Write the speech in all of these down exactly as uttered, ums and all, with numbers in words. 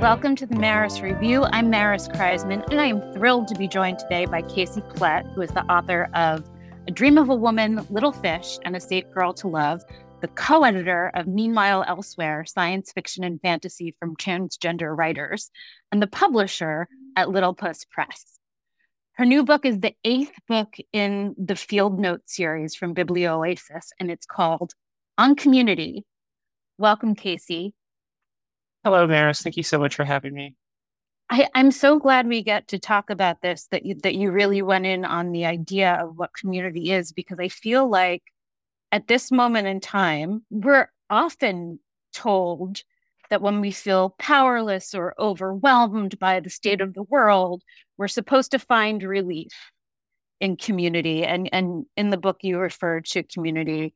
Welcome to the Maris Review. I'm Maris Kreisman, and I am thrilled to be joined today by Casey Plett, who is the author of A Dream of a Woman, Little Fish, and A Safe Girl to Love, the co-editor of Meanwhile, Elsewhere: Science Fiction and Fantasy from Transgender Writers, and the publisher at Little Puss Press. Her new book is the eighth book in the Field Notes series from Biblioasis, and it's called On Community. Welcome, Casey. Hello, Maris. Thank you so much for having me. I, I'm so glad we get to talk about this, that you, that you really went in on the idea of what community is, because I feel like at this moment in time, we're often told that when we feel powerless or overwhelmed by the state of the world, we're supposed to find relief in community. And, and in the book, you refer to community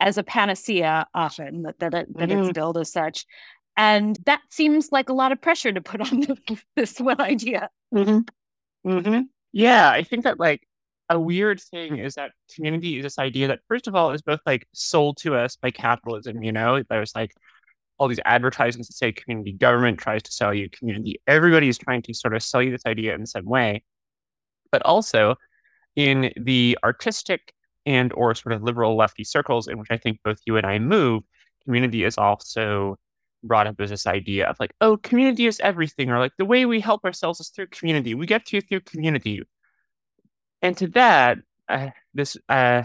as a panacea often, that, that, it, that mm-hmm. it's billed as such. And that seems like a lot of pressure to put on this, this one idea. Mm-hmm. Mm-hmm. Yeah, I think that like a weird thing is that community is this idea that, first of all, is both like sold to us by capitalism, you know? There's like all these advertisements that say community, government tries to sell you community. Everybody is trying to sort of sell you this idea in some way. But also in the artistic and or sort of liberal lefty circles in which I think both you and I move, community is also brought up as this idea of like, oh, community is everything, or like the way we help ourselves is through community. We get to you through community. And to that, uh, this uh,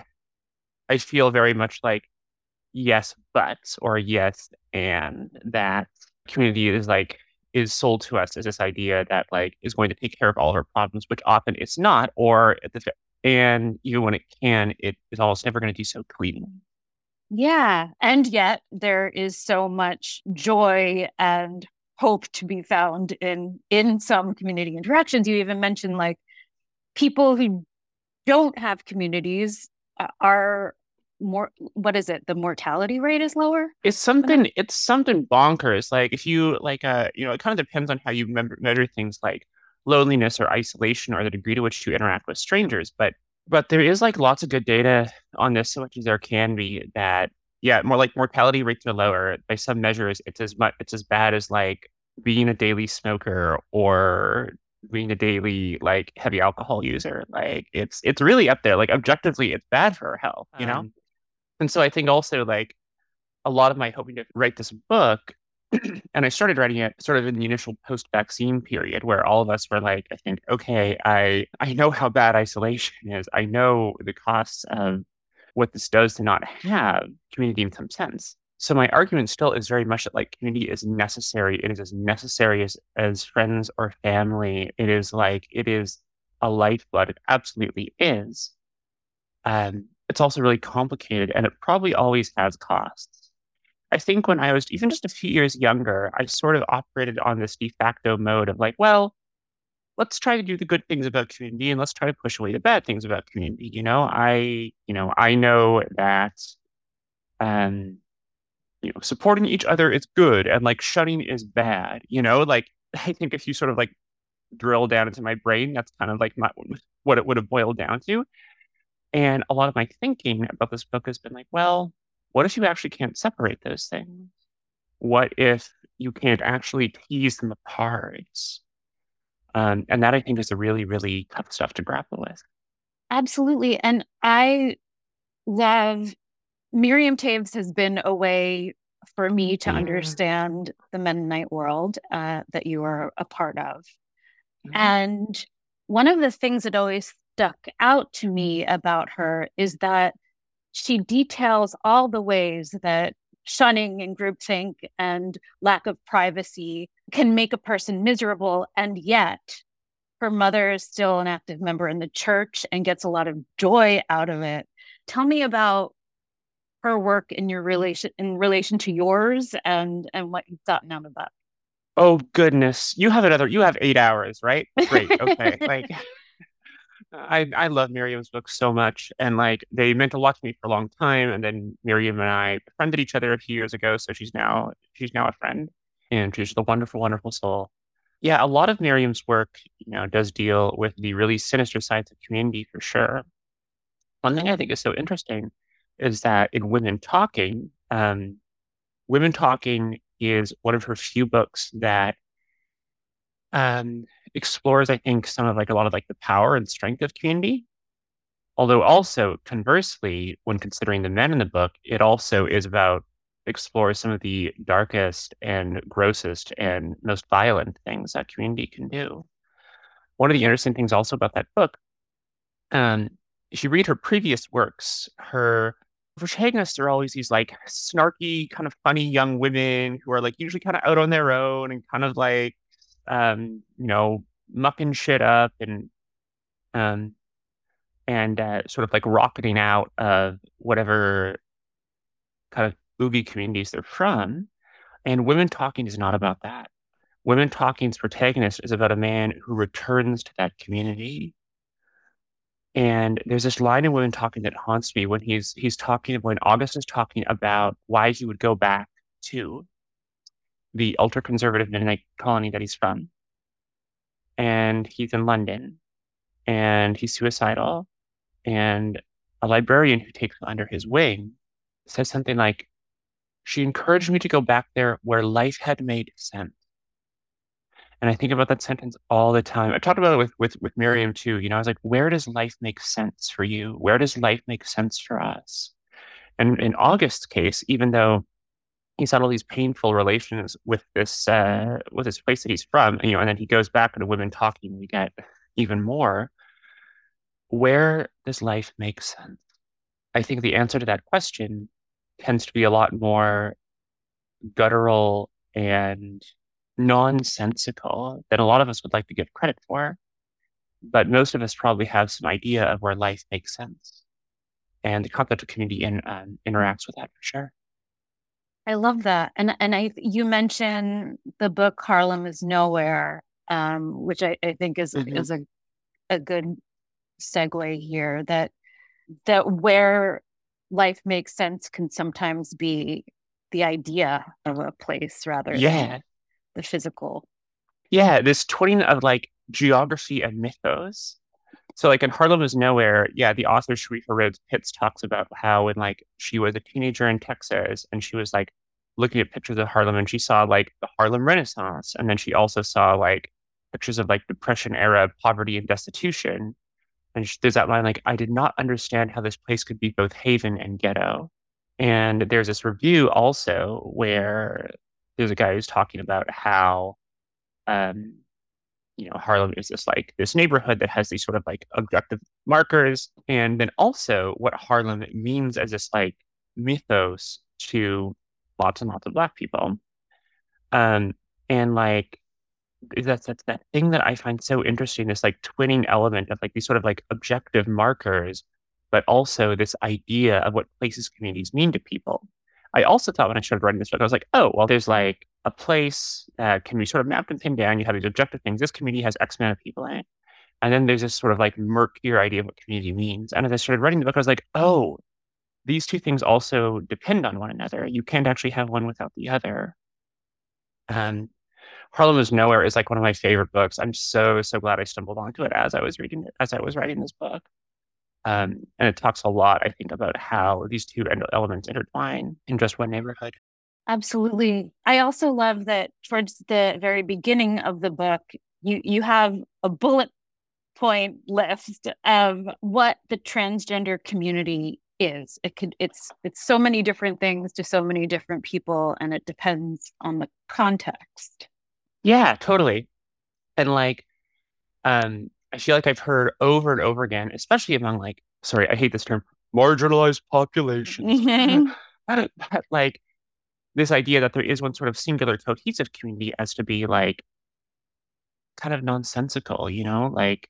I feel very much like yes, but, or yes, and that community is like, is sold to us as this idea that like is going to take care of all of our problems, which often it's not, or at the, and even when it can, it is almost never going to do so cleanly. Yeah. And yet there is so much joy and hope to be found in, in some community interactions. You even mentioned like people who don't have communities are more, what is it? The mortality rate is lower? It's something, it's something bonkers. Like if you like, uh, you know, it kind of depends on how you remember, measure things like loneliness or isolation or the degree to which you interact with strangers. But But there is like lots of good data on this, so much as there can be, that, yeah, more like mortality rates are lower. By some measures, it's as much, it's as bad as like being a daily smoker or being a daily like heavy alcohol user. Like it's, it's really up there. Like objectively, it's bad for our health, you know? Um, and so I think also like a lot of my hoping to write this book, and I started writing it sort of in the initial post-vaccine period where all of us were like, I think, okay, I I know how bad isolation is. I know the costs of what this does to not have community in some sense. So my argument still is very much that like community is necessary. It is as necessary as, as friends or family. It is like, it is a lifeblood. It absolutely is. Um, it's also really complicated, and it probably always has costs. I think when I was even just a few years younger, I sort of operated on this de facto mode of like, well, let's try to do the good things about community and let's try to push away the bad things about community. You know, I, you know, I know that, um, you know, supporting each other is good and like shunning is bad. You know, like I think if you sort of like drill down into my brain, that's kind of like my, what it would have boiled down to. And a lot of my thinking about this book has been like, well, what if you actually can't separate those things? What if you can't actually tease them apart? Um, and that, I think, is a really, really tough stuff to grapple with. Absolutely. And I love, Miriam Taves has been a way for me to yeah. understand the Mennonite world uh, that you are a part of. Mm-hmm. And one of the things that always stuck out to me about her is that she details all the ways that shunning and groupthink and lack of privacy can make a person miserable. And yet her mother is still an active member in the church and gets a lot of joy out of it. Tell me about her work in your relation in relation to yours and, and what you've gotten out of that. Oh, goodness. You have another, you have eight hours, right? Great. Okay. like. I, I love Miriam's books so much, and like they meant a lot to me for a long time. And then Miriam and I befriended each other a few years ago, so she's now she's now a friend, and she's a wonderful, wonderful soul. Yeah, a lot of Miriam's work, you know, does deal with the really sinister sides of community for sure. One thing I think is so interesting is that in Women Talking, um, Women Talking is one of her few books that um, explores, I think, some of like a lot of like the power and strength of community. Although also, conversely, when considering the men in the book, it also is about, explores some of the darkest and grossest and most violent things that community can do. One of the interesting things also about that book, um, if you read her previous works, her protagonists are always these like snarky, kind of funny young women who are like usually kind of out on their own and kind of like, um, you know, mucking shit up and... Um, and uh, sort of like rocketing out of whatever kind of boogie communities they're from. And Women Talking is not about that. Women Talking's protagonist is about a man who returns to that community. And there's this line in Women Talking that haunts me when he's he's talking, when August is talking about why he would go back to the ultra-conservative Mennonite colony that he's from. And he's in London, and he's suicidal. And a librarian who takes him under his wing says something like, she encouraged me to go back there where life had made sense. And I think about that sentence all the time. I've talked about it with, with, with Miriam too. You know, I was like, where does life make sense for you? Where does life make sense for us? And in August's case, even though he's had all these painful relations with this, uh, with this place that he's from, you know, and then he goes back to Women Talking, we get even more, where does life make sense? I think the answer to that question tends to be a lot more guttural and nonsensical than a lot of us would like to give credit for. But most of us probably have some idea of where life makes sense. And the concept of community in, um, interacts with that for sure. I love that. And and I you mentioned the book Harlem is Nowhere, Um, which I, I think is mm-hmm. is a a good segue here, that that where life makes sense can sometimes be the idea of a place rather yeah. than the physical. Yeah, this twinning of like geography and mythos. So like in Harlem is Nowhere, yeah, the author Sharifa Rhodes-Pitts talks about how when like she was a teenager in Texas and she was like looking at pictures of Harlem, and she saw like the Harlem Renaissance, and then she also saw like pictures of like Depression era poverty and destitution. And she, there's that line like, I did not understand how this place could be both haven and ghetto. And there's this review also where there's a guy who's talking about how, um, you know, Harlem is this like this neighborhood that has these sort of like objective markers, and then also what Harlem means as this like mythos to lots and lots of Black people. Um, and like, that's, that's that thing that I find so interesting, this like twinning element of like these sort of like objective markers, but also this idea of what places, communities mean to people. I also thought when I started writing this book, I was like, oh, well, there's like a place that can be sort of mapped and pinned down. You have these objective things. This community has X amount of people in it. And then there's this sort of like murkier idea of what community means. And as I started writing the book, I was like, oh, these two things also depend on one another. You can't actually have one without the other. Um, Harlem is Nowhere is like one of my favorite books. I'm so, so glad I stumbled onto it as I was reading it, as I was writing this book. Um, and it talks a lot, I think, about how these two elements intertwine in just one neighborhood. Absolutely. I also love that towards the very beginning of the book, you you have a bullet point list of what the transgender community is. It could it's it's so many different things to so many different people, and it depends on the context. Yeah, totally. And like um I feel like I've heard over and over again, especially among like sorry, I hate this term, marginalized populations. Mm-hmm. But, but like this idea that there is one sort of singular cohesive community as to be like kind of nonsensical, you know, like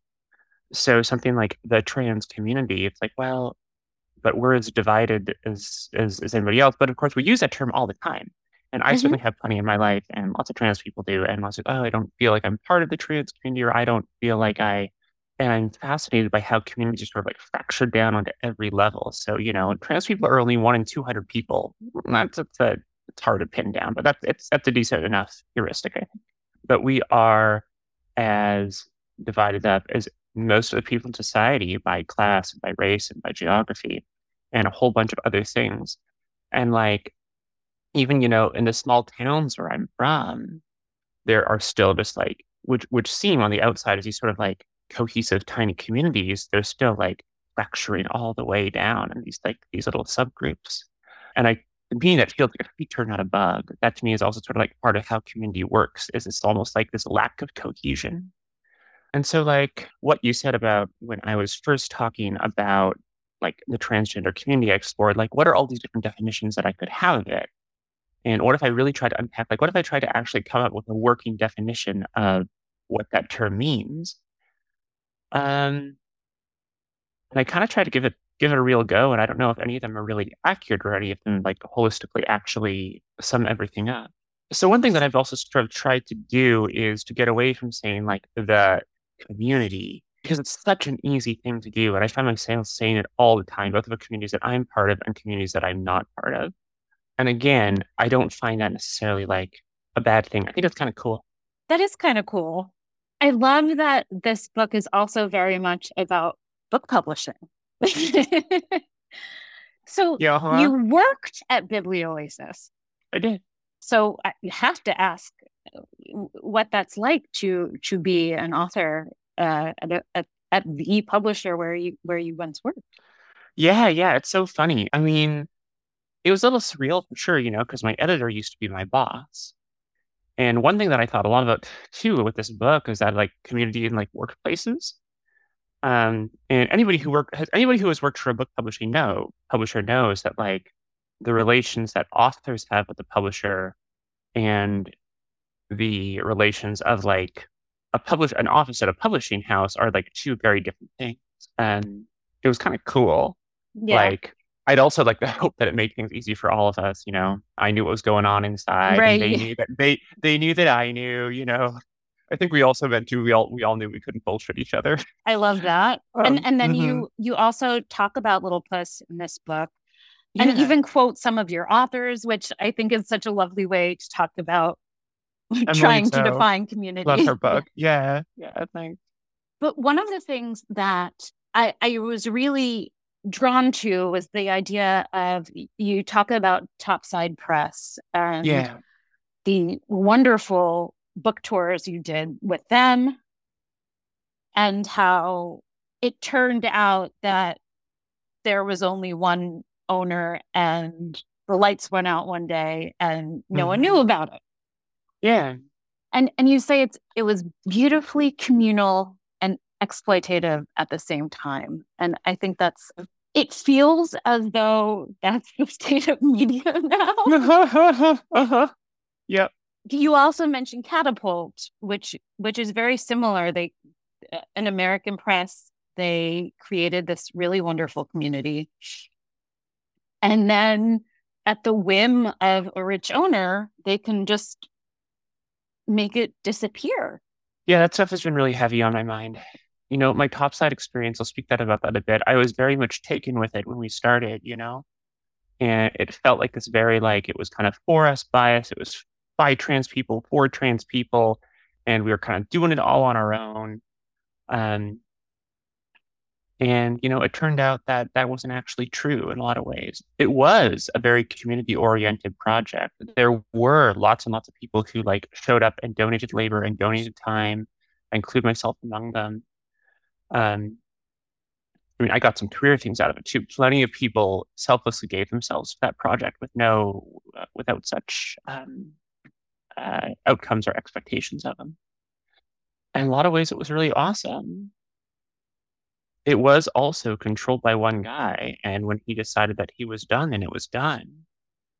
so something like the trans community, it's like, well, but we're as divided as, as as anybody else. But of course, we use that term all the time. And I mm-hmm. certainly have plenty in my life, and lots of trans people do. And lots of, oh, I don't feel like I'm part of the trans community, or I don't feel like I, and I'm fascinated by how communities are sort of like fractured down onto every level. So, you know, trans people are only one in two hundred people. That's, that's a, it's hard to pin down, but that's, it's, that's a decent enough heuristic, I think. But we are as divided up as most of the people in society by class and by race and by geography and a whole bunch of other things. And like, even, you know, in the small towns where I'm from, there are still just like, which which seem on the outside as these sort of like cohesive tiny communities, they're still like fracturing all the way down in these like these little subgroups. And I, to me, that feels like a feature, not a bug. That to me is also sort of like part of how community works, is it's almost like this lack of cohesion. And so like what you said about when I was first talking about like the transgender community I explored, like what are all these different definitions that I could have of it? And what if I really try to unpack, like what if I try to actually come up with a working definition of what that term means? Um, and I kind of try to give it give it a real go. And I don't know if any of them are really accurate or any of them like holistically actually sum everything up. So one thing that I've also sort of tried to do is to get away from saying like the community, because it's such an easy thing to do. And I find myself saying it all the time, both of the communities that I'm part of and communities that I'm not part of. And again, I don't find that necessarily like a bad thing. I think that's kind of cool. That is kind of cool. I love that this book is also very much about book publishing. So yeah, huh? You worked at Biblioasis. I did. So I have to ask what that's like to to be an author uh, at, at, at the publisher where you where you once worked. Yeah, yeah. It's so funny. I mean, it was a little surreal for sure, you know, because my editor used to be my boss. And one thing that I thought a lot about too with this book is that like community in like workplaces. Um, and anybody who worked, has, anybody who has worked for a book publishing know, publisher knows that like the relations that authors have with the publisher and the relations of like a publish, an office at a publishing house are like two very different things. And it was kind of cool. Yeah. Like, I'd also like to hope that it made things easy for all of us. You know, I knew what was going on inside. Right. And they knew that they, they knew that I knew, you know, I think we also meant to, we all, we all knew we couldn't bullshit each other. I love that. Um, and and then mm-hmm. you, you also talk about Little Puss in this book yeah. and even quote some of your authors, which I think is such a lovely way to talk about trying so. to define community. Love her book. Yeah. Yeah. Thanks. But one of the things that I, I was really drawn to was the idea of, you talk about Topside Press and yeah. the wonderful book tours you did with them, and how it turned out that there was only one owner and the lights went out one day and no mm-hmm. one knew about it. Yeah. And and you say it's it was beautifully communal and exploitative at the same time. And I think that's, it feels as though that's the state of media now. uh-huh. Yep. You also mentioned Catapult, which which is very similar. They, an American press, they created this really wonderful community. And then at the whim of a rich owner, they can just make it disappear. Yeah, that stuff has been really heavy on my mind. You know, my Topside experience, I'll speak that about that a bit. I was very much taken with it when we started, you know, and it felt like this very, like, it was kind of for us bias. It was by trans people, for trans people, and we were kind of doing it all on our own. Um, and, you know, it turned out that that wasn't actually true in a lot of ways. It was a very community-oriented project. There were lots and lots of people who, like, showed up and donated labor and donated time. I include myself among them. Um, I mean, I got some career things out of it, too. Plenty of people selflessly gave themselves to that project with no, uh, without such... Um, Uh, outcomes or expectations of them. And in a lot of ways, it was really awesome. It was also controlled by one guy. And when he decided that he was done, then it was done.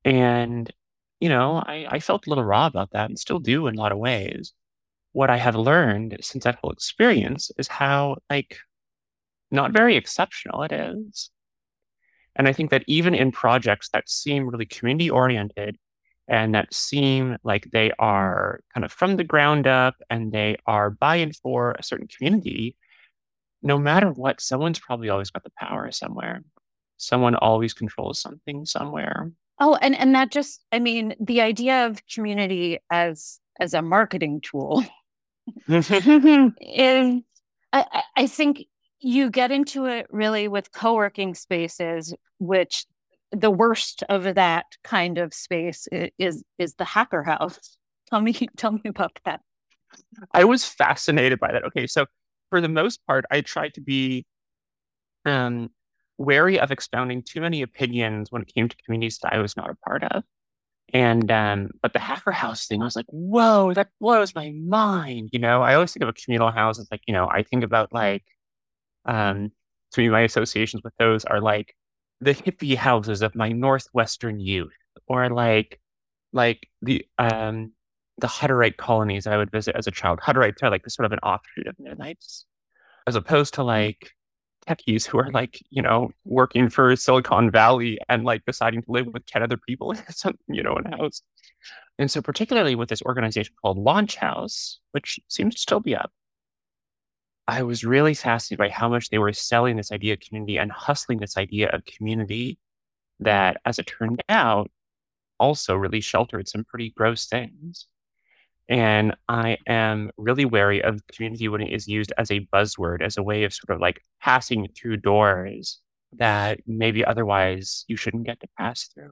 And, you know, I, I felt a little raw about that and still do in a lot of ways. What I have learned since that whole experience is how, like, not very exceptional it is. And I think that even in projects that seem really community-oriented, and that seem like they are kind of from the ground up and they are by and for a certain community, no matter what, someone's probably always got the power somewhere. Someone always controls something somewhere. Oh, and, and that just, I mean, the idea of community as as a marketing tool is, I, I think you get into it really with co-working spaces, which the worst of that kind of space is is the hacker house. Tell me, tell me about that. I was fascinated by that. Okay, so for the most part, I tried to be um, wary of expounding too many opinions when it came to communities that I was not a part of. And um, but the hacker house thing, I was like, whoa, that blows my mind. You know, I always think of a communal house as like, you know, I think about like, um, to me, my associations with those are like the hippie houses of my Northwestern youth, or like, like the um, the Hutterite colonies I would visit as a child. Hutterites are like sort of an offshoot of Mennonites, as opposed to like techies who are like, you know, working for Silicon Valley and like deciding to live with ten other people in some, you know, in a house. And so particularly with this organization called Launch House, which seems to still be up, I was really fascinated by how much they were selling this idea of community and hustling this idea of community that, as it turned out, also really sheltered some pretty gross things. And I am really wary of community when it is used as a buzzword, as a way of sort of like passing through doors that maybe otherwise you shouldn't get to pass through.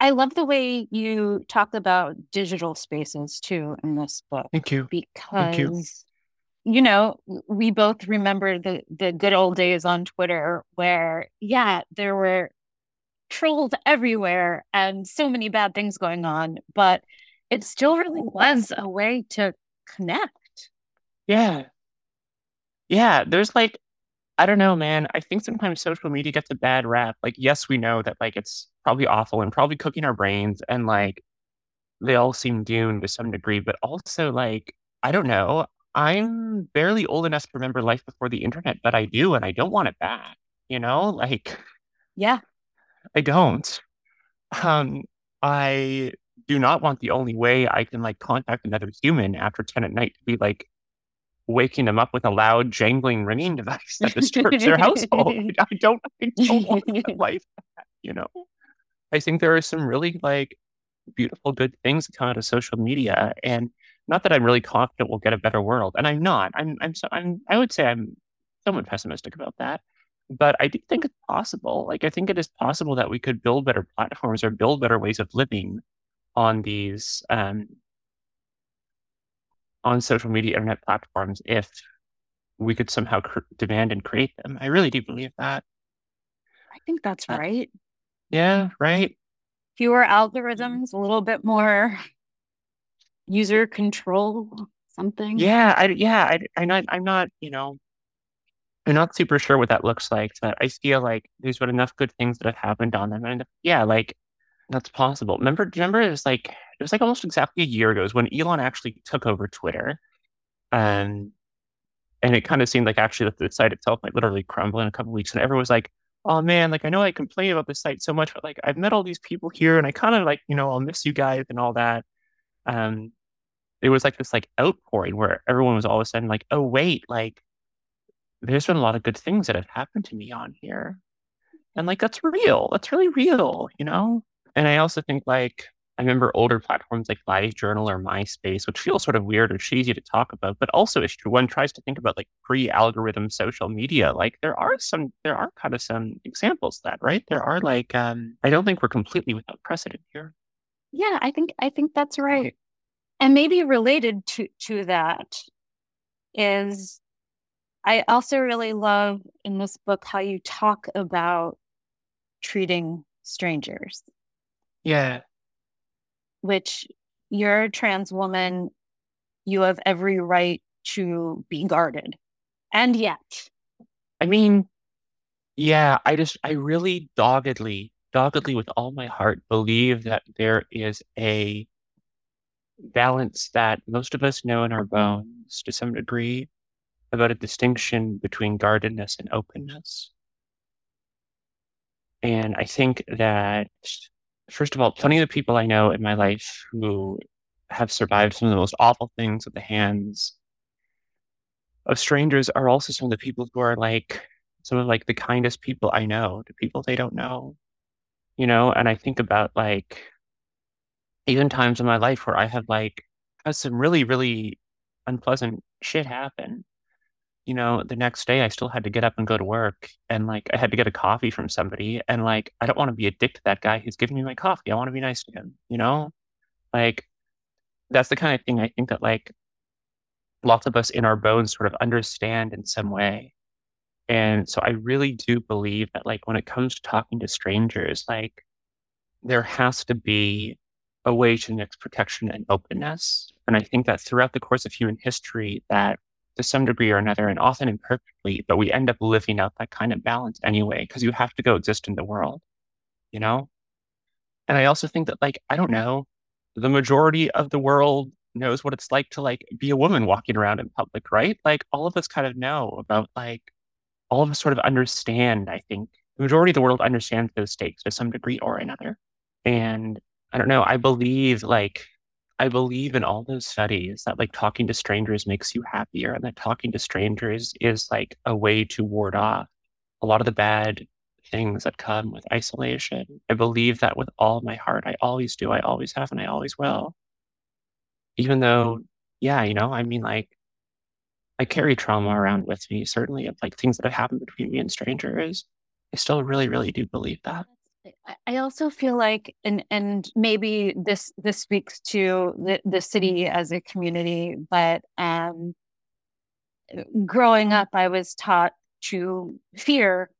I love the way you talk about digital spaces, too, in this book. Thank you. Because, Thank you. you know, we both remember the, the good old days on Twitter where, yeah, there were trolls everywhere and so many bad things going on, but it still really was a way to connect. Yeah. Yeah. There's like, I don't know, man. I think sometimes social media gets a bad rap. Like, yes, we know that like it's probably awful and probably cooking our brains, and like they all seem doomed to some degree. But also, like, I don't know. I'm barely old enough to remember life before the internet, but I do, and I don't want it back. You know, like, yeah, I don't. Um, I do not want the only way I can like contact another human after ten at night to be like waking them up with a loud, jangling, ringing device that disturbs their household. I don't, I don't want that life, you know? I think there are some really, like, beautiful, good things that come out of social media, and not that I'm really confident we'll get a better world, and I'm not. I'm, I'm, so, I'm I would say I'm somewhat pessimistic about that, but I do think it's possible. Like, I think it is possible that we could build better platforms or build better ways of living on these, um, on social media, internet platforms, if we could somehow cr- demand and create them. I really do believe that. I think that's uh, right. Yeah, right. Fewer algorithms, a little bit more user control, something. Yeah, I, yeah. I, I'm not, I'm not, you know, I'm not super sure what that looks like, but I feel like there's been enough good things that have happened on them. And yeah, like, that's possible. Remember, remember, it was like it was like almost exactly a year ago is when Elon actually took over Twitter, um, and it kind of seemed like actually that the site itself might literally crumble in a couple of weeks. And everyone was like, "Oh man, like I know I complain about this site so much, but like I've met all these people here, and I kind of like you know I'll miss you guys and all that." Um, it was like this like outpouring where everyone was all of a sudden like, "Oh wait, like there's been a lot of good things that have happened to me on here," and like that's real. That's really real, you know. And I also think, like, I remember older platforms like LiveJournal or MySpace, which feels sort of weird or cheesy to talk about, but also it's true. One tries to think about, like, pre-algorithm social media. Like, there are some, there are kind of some examples of that, right? There are, like, um, I don't think we're completely without precedent here. Yeah, I think I think that's right. And maybe related to, to that is I also really love in this book how you talk about treating strangers. Yeah. Which you're a trans woman, you have every right to be guarded. And yet. I mean, yeah, I just, I really doggedly, doggedly with all my heart believe that there is a balance that most of us know in our bones to some degree about a distinction between guardedness and openness. And I think that, first of all, plenty of the people I know in my life who have survived some of the most awful things at the hands of strangers are also some of the people who are like, some of like the kindest people I know to people they don't know, you know? And I think about like, even times in my life where I have like, had some really, really unpleasant shit happen. You know, the next day I still had to get up and go to work, and like I had to get a coffee from somebody, and like I don't want to be a dick to that guy who's giving me my coffee. I want to be nice to him, you know? Like that's the kind of thing I think that like lots of us in our bones sort of understand in some way. And so I really do believe that like when it comes to talking to strangers, like there has to be a way to mix protection and openness. And I think that throughout the course of human history, that to some degree or another, and often imperfectly, but we end up living out that kind of balance anyway, because you have to go exist in the world, you know? And I also think that, like, I don't know, the majority of the world knows what it's like to, like, be a woman walking around in public, right? Like, all of us kind of know about, like, all of us sort of understand, I think, the majority of the world understands those stakes to some degree or another. And I don't know, I believe, like, I believe in all those studies that like talking to strangers makes you happier, and that talking to strangers is like a way to ward off a lot of the bad things that come with isolation. I believe that with all my heart. I always do. I always have, and I always will. Even though, yeah, you know, I mean, like I carry trauma around with me, certainly of like things that have happened between me and strangers. I still really, really do believe that. I also feel like, and and maybe this this speaks to the, the city as a community, but um, growing up, I was taught to fear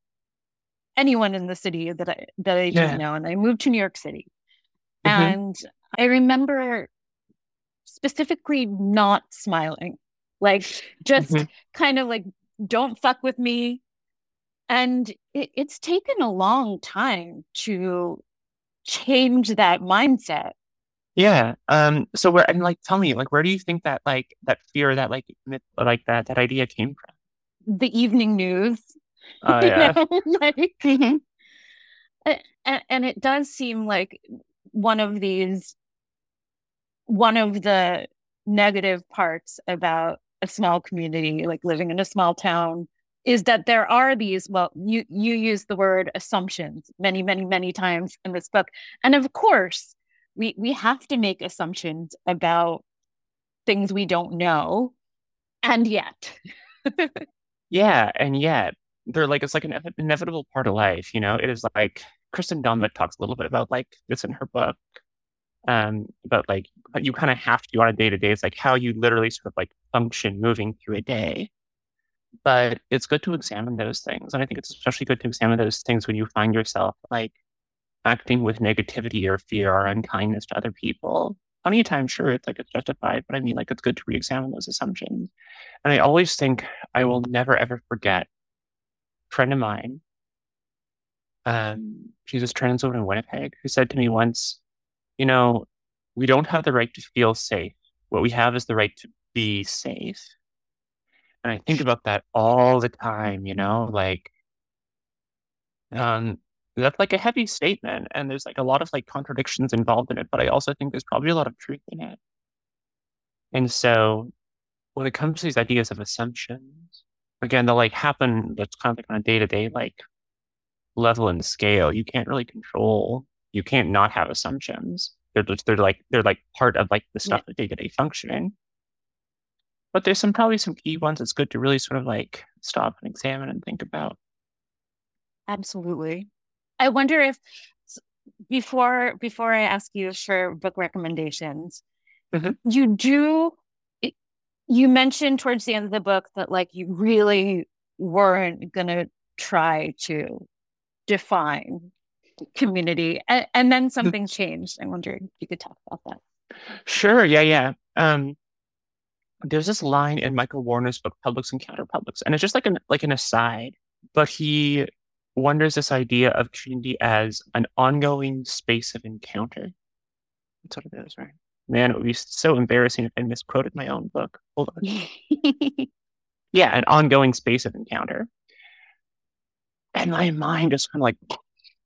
anyone in the city that I that I yeah. didn't know, and I moved to New York City, mm-hmm. and I remember specifically not smiling, like just mm-hmm. kind of like, don't fuck with me. And it, it's taken a long time to change that mindset. Yeah. Um, so where, and like, tell me, like, where do you think that, like, that fear, that like, myth, like that, that idea came from? The evening news. Oh, yeah. You know? Like, mm-hmm. and, and it does seem like one of these, one of the negative parts about a small community, like living in a small town, is that there are these, well, you you use the word assumptions many, many, many times in this book. And of course, we we have to make assumptions about things we don't know. And yet. yeah, and yet. They're like, it's like an inevitable part of life, you know? It is like, Kristen Dunlap talks a little bit about like this in her book. Um, about like, you kind of have to do on a day-to-day. It's like how you literally sort of like function moving through a day. But it's good to examine those things. And I think it's especially good to examine those things when you find yourself like acting with negativity or fear or unkindness to other people. Plenty of times, sure, it's like it's justified, but I mean, like, it's good to re-examine those assumptions. And I always think I will never, ever forget a friend of mine. Um, she's a trans woman in Winnipeg who said to me once, you know, we don't have the right to feel safe. What we have is the right to be safe. And I think about that all the time, you know, like, um, that's like a heavy statement, and there's like a lot of like contradictions involved in it, but I also think there's probably a lot of truth in it. And so when it comes to these ideas of assumptions, again, they'll like happen, that's kind of like on a day-to-day, like level and scale, you can't really control, you can't not have assumptions. They're they're like, they're like part of like the stuff of day-to-day functioning. But there's some probably some key ones it's good to really sort of like stop and examine and think about. Absolutely. I wonder if before before I ask you for book recommendations, mm-hmm. you do, you mentioned towards the end of the book that like you really weren't going to try to define community. And, and then something changed. I wonder if you could talk about that. Sure. Yeah, yeah. Um, There's this line in Michael Warner's book, Publics and Counterpublics, and it's just like an like an aside, but he wonders this idea of community as an ongoing space of encounter. That's what it is, right? Man, it would be so embarrassing if I misquoted my own book. Hold on. Yeah, an ongoing space of encounter. And my mind just kind of like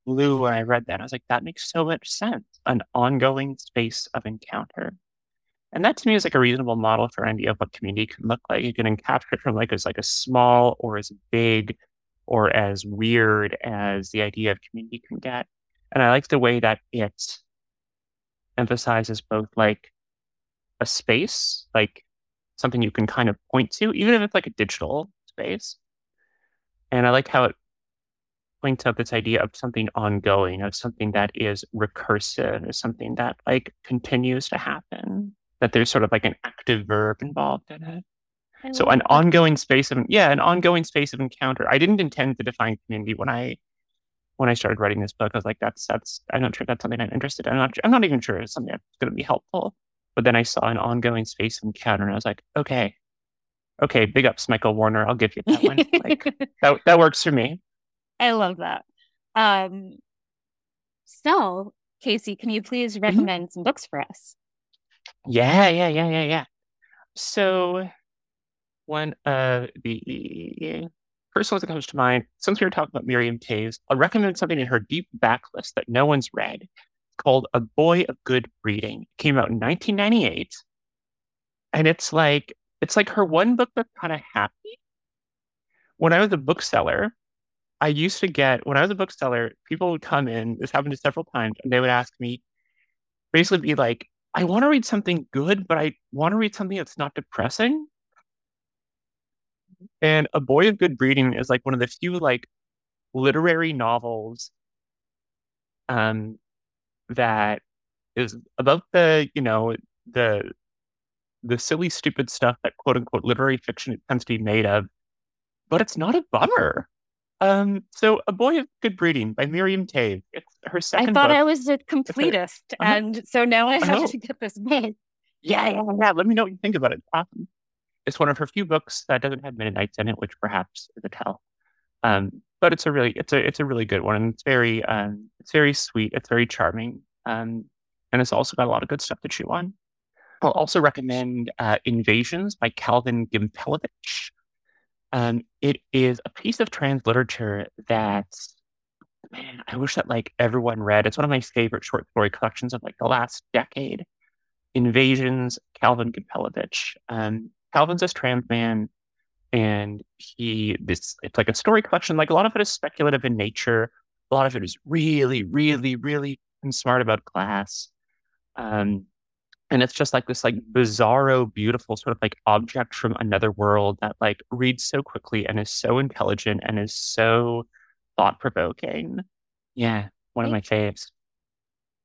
blew when I read that. I was like, that makes so much sense. An ongoing space of encounter. And that to me is like a reasonable model for an idea of what community can look like. You can encapture it from like as like a small or as big or as weird as the idea of community can get. And I like the way that it emphasizes both like a space, like something you can kind of point to, even if it's like a digital space. And I like how it points out this idea of something ongoing, of something that is recursive, of something that like continues to happen, that there's sort of like an active verb involved in it. I so an that. ongoing space of, yeah, an ongoing space of encounter. I didn't intend to define community when I, when I started writing this book. I was like, that's, that's, I'm not sure that's something I'm interested in. I'm not, I'm not even sure it's something that's going to be helpful. But then I saw an ongoing space of encounter and I was like, okay, okay, big ups, Michael Warner. I'll give you that one. Like that, that works for me. I love that. Um, so, Casey, can you please recommend mm-hmm. some books for us? Yeah, yeah, yeah, yeah, yeah. So, one of the first ones that comes to mind, since we were talking about Miriam Taves, I'll recommend something in her deep backlist that no one's read. It's called A Boy of Good Breeding. It came out in nineteen ninety-eight. And it's like, it's like her one book that's kind of happy. When I was a bookseller, I used to get, when I was a bookseller, people would come in, this happened several times, and they would ask me, basically be like, I want to read something good, but I want to read something that's not depressing. And A Boy of Good Breeding is like one of the few like literary novels um, that is about the, you know, the, the silly, stupid stuff that quote unquote literary fiction tends to be made of, but it's not a bummer. Um, so A Boy of Good Breeding by Miriam Taves. It's her second I thought book. I was a completist, her, uh-huh. and so now I have oh. to get this book. Yeah, yeah, yeah. Let me know what you think about it. Um, it's one of her few books that doesn't have Mennonites in it, which perhaps is a tell. Um, but it's a really, it's a, it's a really good one, and it's very, um, it's very sweet. It's very charming, um, and it's also got a lot of good stuff to chew on. I'll also recommend uh, Invasions by Calvin Gimpelevich. Um, it is a piece of trans literature that, man, I wish that like everyone read. It's one of my favorite short story collections of like the last decade. Invasions, Calvin Gimpelevich. Um, Calvin's a trans man, and he this it's like a story collection. Like a lot of it is speculative in nature. A lot of it is really, really, really smart about class. Um, And it's just like this like bizarro, beautiful sort of like object from another world that like reads so quickly and is so intelligent and is so thought provoking. Yeah, one of my faves.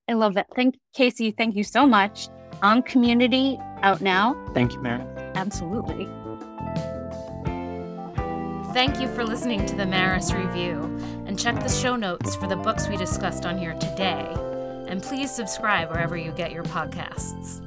I love that. Thank Casey. Thank you so much. On Community, out now. Thank you, Maris. Absolutely. Thank you for listening to the Maris Review, and check the show notes for the books we discussed on here today. And please subscribe wherever you get your podcasts.